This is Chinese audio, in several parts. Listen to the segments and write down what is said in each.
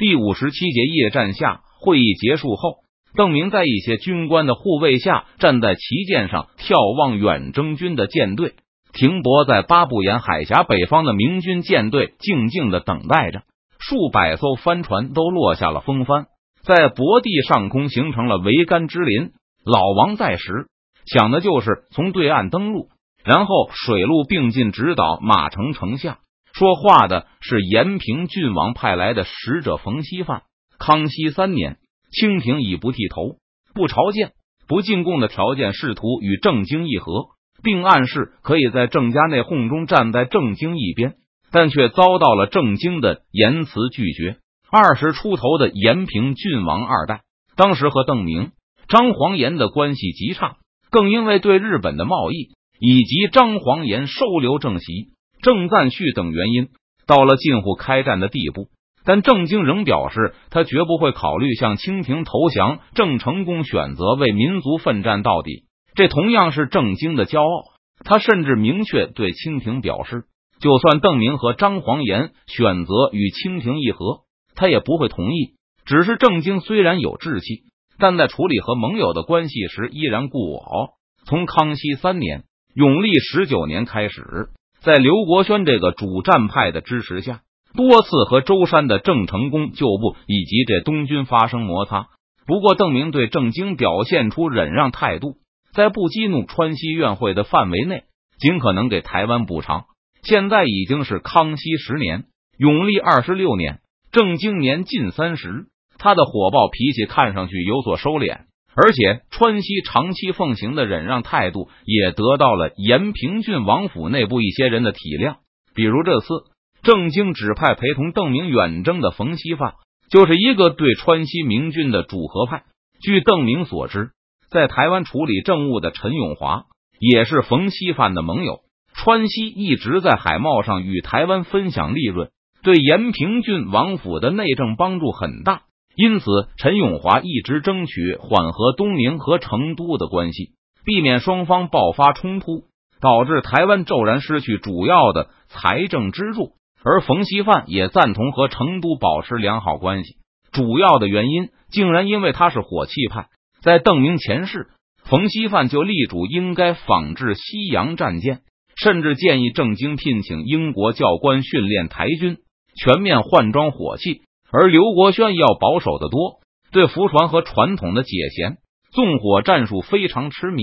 第57节夜战下，会议结束后，邓明在一些军官的护卫下，站在旗舰上眺望远征军的舰队，停泊在巴布沿海峡北方的明军舰队静静的等待着。数百艘帆船都落下了风帆，在薄地上空形成了桅杆之林。老王在时想的就是从对岸登陆，然后水陆并进直捣马城城下。说话的是延平郡王派来的使者冯锡范。康熙3年，清廷以不剃头、不朝见、不进贡的条件试图与郑经议和，并暗示可以在郑家内讧中站在郑经一边，但却遭到了郑经的严辞拒绝。20出头的延平郡王二代，当时和邓明、张煌言的关系极差，更因为对日本的贸易以及张煌言收留郑袭、郑赞绪等原因，到了近乎开战的地步。但郑经仍表示，他绝不会考虑向清廷投降。郑成功选择为民族奋战到底，这同样是郑经的骄傲。他甚至明确对清廷表示，就算邓明和张煌言选择与清廷议和，他也不会同意。只是郑经虽然有志气，但在处理和盟友的关系时依然故我。从康熙3年、永历19年开始，在刘国轩这个主战派的支持下，多次和舟山的郑成功旧部以及这东军发生摩擦。不过邓明对郑经表现出忍让态度，在不激怒川西院会的范围内，尽可能给台湾补偿。现在已经是康熙10年，永历26年，郑经年近30，他的火爆脾气看上去有所收敛，而且川西长期奉行的忍让态度也得到了延平郡王府内部一些人的体谅。比如这次郑经指派陪同邓明远征的冯锡范，就是一个对川西明军的主和派。据邓明所知，在台湾处理政务的陈永华也是冯锡范的盟友。川西一直在海贸上与台湾分享利润，对延平郡王府的内政帮助很大，因此陈永华一直争取缓和东宁和成都的关系，避免双方爆发冲突，导致台湾骤然失去主要的财政支柱。而冯锡范也赞同和成都保持良好关系，主要的原因竟然因为他是火器派。在邓明前世，冯锡范就力主应该仿制西洋战舰，甚至建议郑经聘请英国教官训练台军，全面换装火器。而刘国轩要保守得多，对浮船和传统的解舷、纵火战术非常痴迷，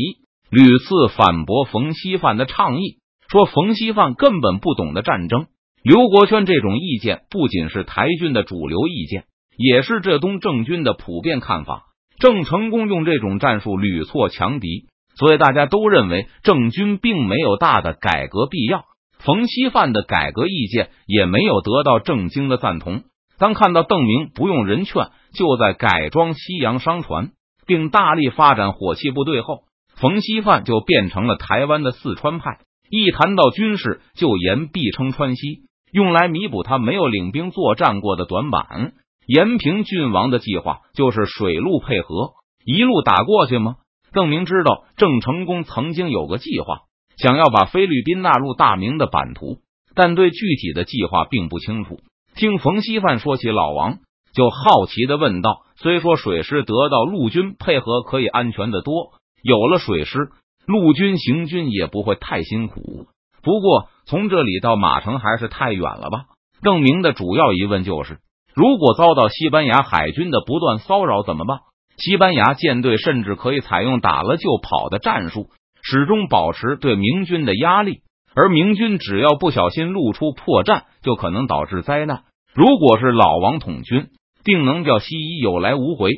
屡次反驳冯锡范的倡议，说冯锡范根本不懂得战争。刘国轩这种意见不仅是台军的主流意见，也是浙东郑军的普遍看法。郑成功用这种战术屡挫强敌，所以大家都认为郑军并没有大的改革必要。冯锡范的改革意见也没有得到郑经的赞同。当看到邓明不用人劝就在改装西洋商船，并大力发展火器部队后，冯锡范就变成了台湾的四川派，一谈到军事就言必称川西，用来弥补他没有领兵作战过的短板。延平郡王的计划就是水陆配合，一路打过去吗？邓明知道郑成功曾经有个计划，想要把菲律宾纳入大明的版图，但对具体的计划并不清楚。听冯锡范说起老王，就好奇地问道，虽说水师得到陆军配合可以安全得多，有了水师，陆军行军也不会太辛苦，不过从这里到马城还是太远了吧？邓明的主要疑问就是，如果遭到西班牙海军的不断骚扰怎么办？西班牙舰队甚至可以采用打了就跑的战术，始终保持对明军的压力，而明军只要不小心露出破绽，就可能导致灾难。如果是老王统军，定能叫西夷有来无回。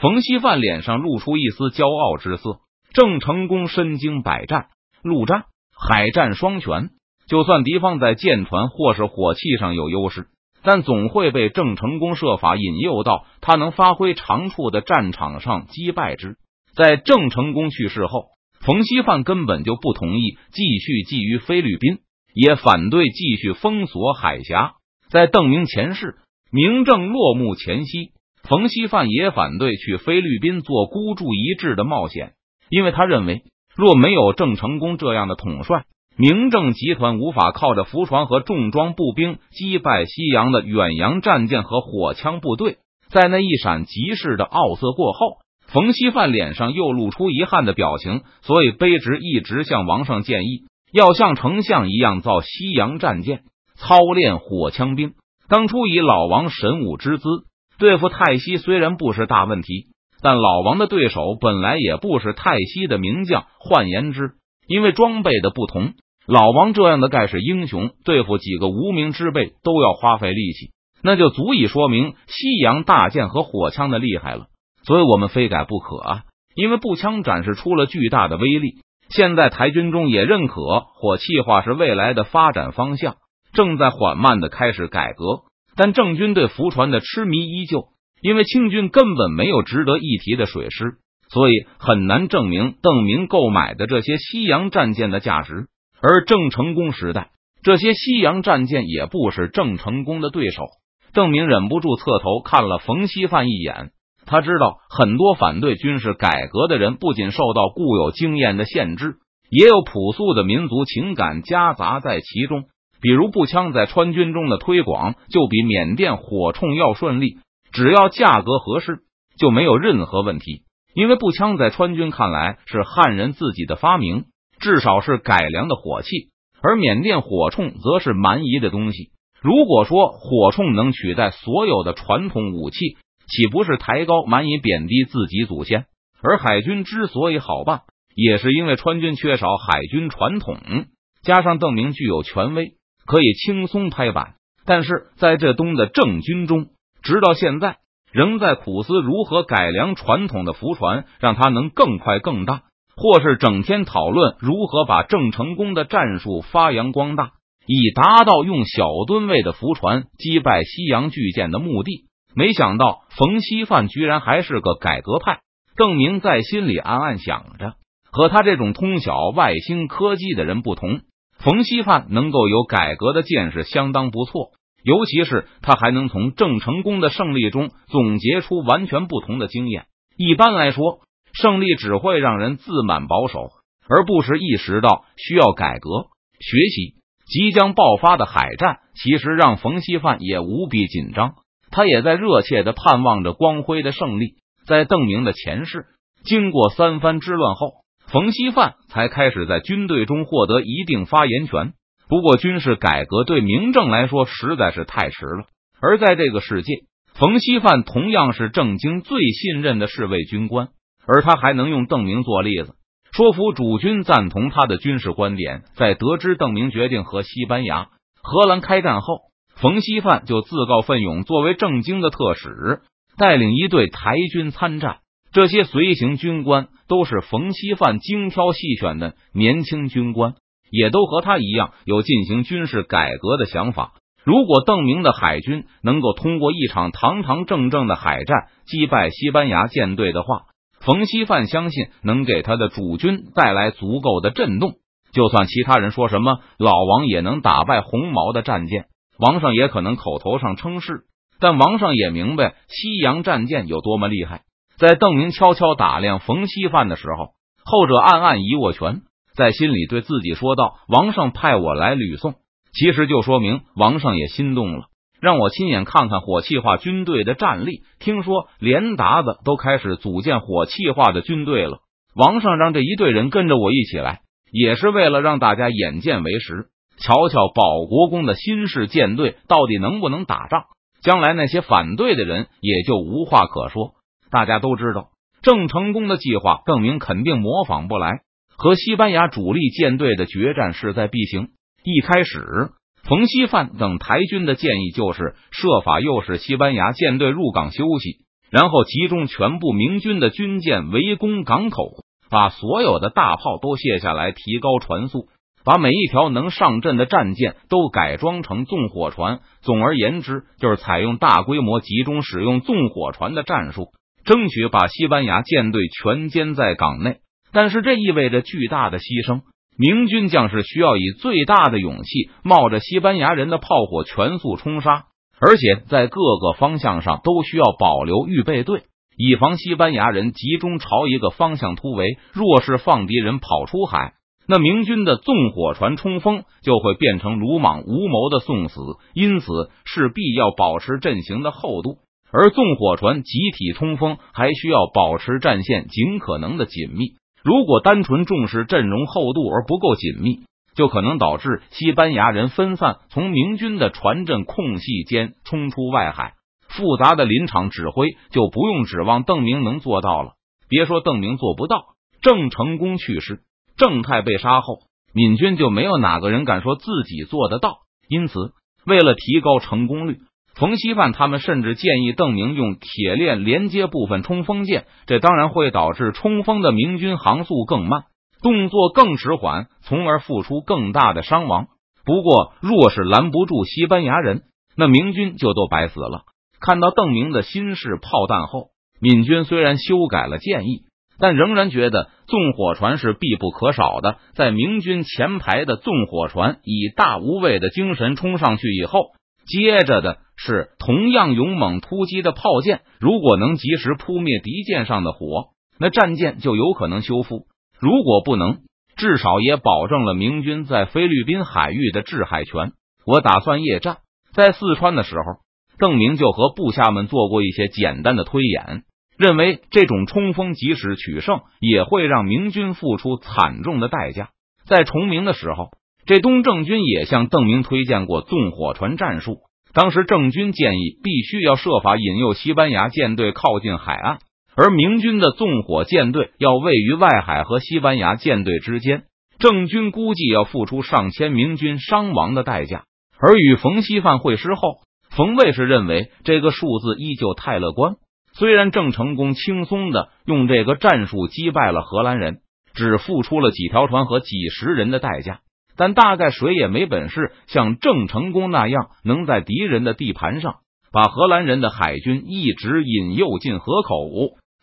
冯锡范脸上露出一丝骄傲之色。郑成功身经百战，陆战、海战双全，就算敌方在舰船或是火器上有优势，但总会被郑成功设法引诱到他能发挥长处的战场上击败之。在郑成功去世后，冯锡范根本就不同意继续觊觎菲律宾，也反对继续封锁海峡。在邓明前世，明郑落幕前夕，冯锡范也反对去菲律宾做孤注一掷的冒险，因为他认为若没有郑成功这样的统帅，明郑集团无法靠着浮船和重装步兵击败西洋的远洋战舰和火枪部队。在那一闪即逝的傲色过后，冯锡范脸上又露出遗憾的表情，所以卑职一直向王上建议，要像丞相一样造西洋战舰，操练火枪兵。当初以老王神武之资对付泰西虽然不是大问题，但老王的对手本来也不是泰西的名将。换言之，因为装备的不同，老王这样的盖世英雄对付几个无名之辈都要花费力气，那就足以说明西洋大剑和火枪的厉害了。所以我们非改不可啊！因为步枪展示出了巨大的威力，现在台军中也认可火器化是未来的发展方向，正在缓慢的开始改革。但郑军对浮船的痴迷依旧，因为清军根本没有值得一提的水师，所以很难证明邓明购买的这些西洋战舰的价值。而郑成功时代，这些西洋战舰也不是郑成功的对手。邓明忍不住侧头看了冯锡范一眼，他知道很多反对军事改革的人不仅受到固有经验的限制，也有朴素的民族情感夹杂在其中。比如步枪在川军中的推广就比缅甸火铳要顺利，只要价格合适就没有任何问题，因为步枪在川军看来是汉人自己的发明，至少是改良的火器，而缅甸火铳则是蛮夷的东西。如果说火铳能取代所有的传统武器，岂不是抬高蛮夷贬低自己祖先？而海军之所以好办，也是因为川军缺少海军传统，加上邓明具有权威，可以轻松拍板。但是在这东的郑军中，直到现在仍在苦思如何改良传统的浮船，让它能更快更大，或是整天讨论如何把郑成功的战术发扬光大，以达到用小吨位的浮船击败西洋巨舰的目的。没想到冯锡范居然还是个改革派，邓明在心里暗暗想着，和他这种通晓外星科技的人不同，冯锡范能够有改革的见识相当不错，尤其是他还能从郑成功的胜利中总结出完全不同的经验。一般来说，胜利只会让人自满保守，而不时意识到需要改革学习。即将爆发的海战其实让冯锡范也无比紧张，他也在热切地盼望着光辉的胜利。在邓明的前世经过三番之乱后，冯锡范才开始在军队中获得一定发言权。不过军事改革对明郑来说实在是太迟了，而在这个世界，冯锡范同样是郑经最信任的侍卫军官，而他还能用邓明做例子，说服主军赞同他的军事观点。在得知邓明决定和西班牙、荷兰开战后，冯锡范就自告奋勇作为郑经的特使，带领一队台军参战。这些随行军官都是冯锡范精挑细选的年轻军官，也都和他一样有进行军事改革的想法。如果邓明的海军能够通过一场堂堂正正的海战击败西班牙舰队的话，冯锡范相信能给他的主军带来足够的震动。就算其他人说什么老王也能打败红毛的战舰，王上也可能口头上称是，但王上也明白西洋战舰有多么厉害。在邓明悄悄打量冯锡范的时候，后者暗暗一握拳，在心里对自己说道，王上派我来吕宋，其实就说明王上也心动了，让我亲眼看看火器化军队的战力。听说连达子都开始组建火器化的军队了，王上让这一队人跟着我一起来，也是为了让大家眼见为实，瞧瞧保国公的新式舰队到底能不能打仗，将来那些反对的人也就无话可说。大家都知道郑成功的计划邓明肯定模仿不来，和西班牙主力舰队的决战势在必行。一开始冯锡范等台军的建议就是设法诱使西班牙舰队入港休息，然后集中全部明军的军舰围攻港口，把所有的大炮都卸下来，提高船速，把每一条能上阵的战舰都改装成纵火船。总而言之，就是采用大规模集中使用纵火船的战术，争取把西班牙舰队全歼在港内。但是这意味着巨大的牺牲，明军将士需要以最大的勇气冒着西班牙人的炮火全速冲杀，而且在各个方向上都需要保留预备队，以防西班牙人集中朝一个方向突围。若是放敌人跑出海，那明军的纵火船冲锋就会变成鲁莽无谋的送死，因此势必要保持阵型的厚度。而纵火船集体冲锋还需要保持战线尽可能的紧密，如果单纯重视阵容厚度而不够紧密，就可能导致西班牙人分散从明军的船阵空隙间冲出外海。复杂的临场指挥就不用指望邓明能做到了，别说邓明做不到，郑成功去世，郑泰被杀后，闽军就没有哪个人敢说自己做得到。因此为了提高成功率，冯锡范他们甚至建议邓明用铁链连接部分冲锋舰，这当然会导致冲锋的明军航速更慢，动作更迟缓，从而付出更大的伤亡。不过若是拦不住西班牙人，那明军就都白死了。看到邓明的新式炮弹后，闽军虽然修改了建议，但仍然觉得纵火船是必不可少的。在明军前排的纵火船以大无畏的精神冲上去以后，接着的是同样勇猛突击的炮舰，如果能及时扑灭敌舰上的火，那战舰就有可能修复，如果不能，至少也保证了明军在菲律宾海域的制海权。我打算夜战。在四川的时候，邓明就和部下们做过一些简单的推演，认为这种冲锋即使取胜，也会让明军付出惨重的代价。在崇明的时候，这东郑军也向邓明推荐过纵火船战术，当时郑军建议必须要设法引诱西班牙舰队靠近海岸，而明军的纵火舰队要位于外海和西班牙舰队之间，郑军估计要付出上千明军伤亡的代价。而与冯锡范会师后，冯卫士认为这个数字依旧太乐观，虽然郑成功轻松的用这个战术击败了荷兰人，只付出了几条船和几十人的代价，但大概谁也没本事像郑成功那样，能在敌人的地盘上把荷兰人的海军一直引诱进河口，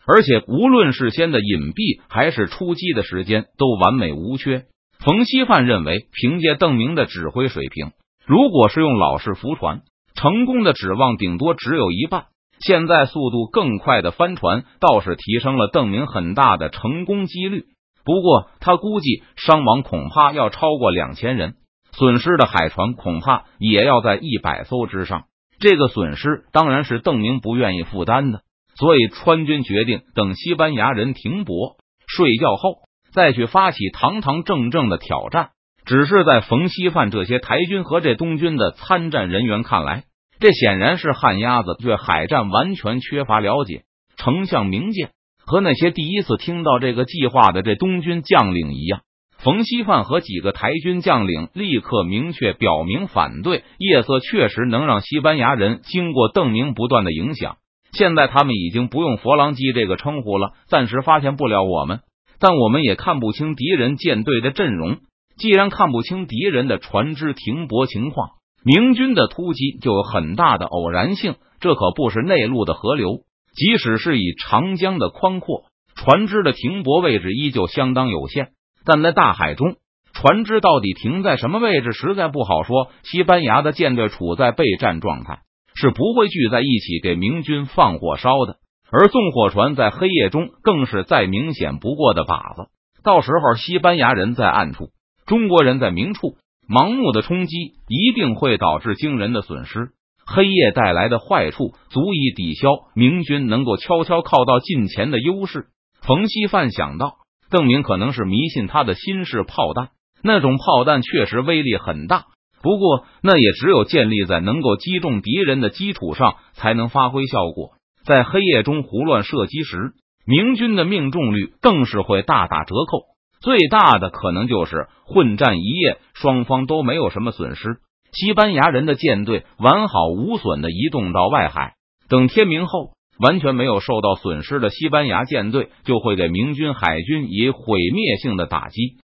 而且无论事先的隐蔽还是出击的时间都完美无缺。冯锡范认为，凭借邓明的指挥水平，如果是用老式浮船，成功的指望顶多只有一半，现在速度更快的帆船倒是提升了邓明很大的成功几率。不过他估计伤亡恐怕要超过2000人，损失的海船恐怕也要在100艘之上，这个损失当然是邓明不愿意负担的。所以川军决定等西班牙人停泊睡觉后，再去发起堂堂正正的挑战。只是在冯锡范这些台军和这东军的参战人员看来，这显然是旱鸭子对海战完全缺乏了解。丞相明鉴和那些第一次听到这个计划的这东军将领一样，冯锡范和几个台军将领立刻明确表明反对。夜色确实能让西班牙人经过邓明不断的影响，现在他们已经不用佛朗机这个称呼了，暂时发现不了我们，但我们也看不清敌人舰队的阵容。既然看不清敌人的船只停泊情况，明军的突击就有很大的偶然性，这可不是内陆的河流，即使是以长江的宽阔，船只的停泊位置依旧相当有限，但在大海中，船只到底停在什么位置实在不好说。西班牙的舰队处在备战状态，是不会聚在一起给明军放火烧的，而纵火船在黑夜中更是再明显不过的靶子。到时候西班牙人在暗处，中国人在明处，盲目的冲击一定会导致惊人的损失。黑夜带来的坏处足以抵消明军能够悄悄靠到近前的优势。冯锡范想到邓明可能是迷信他的新式炮弹，那种炮弹确实威力很大，不过那也只有建立在能够击中敌人的基础上才能发挥效果。在黑夜中胡乱射击时，明军的命中率更是会大打折扣，最大的可能就是混战一夜，双方都没有什么损失。西班牙人的舰队完好无损的移动到外海，等天明后，完全没有受到损失的西班牙舰队就会给明军海军以毁灭性的打击。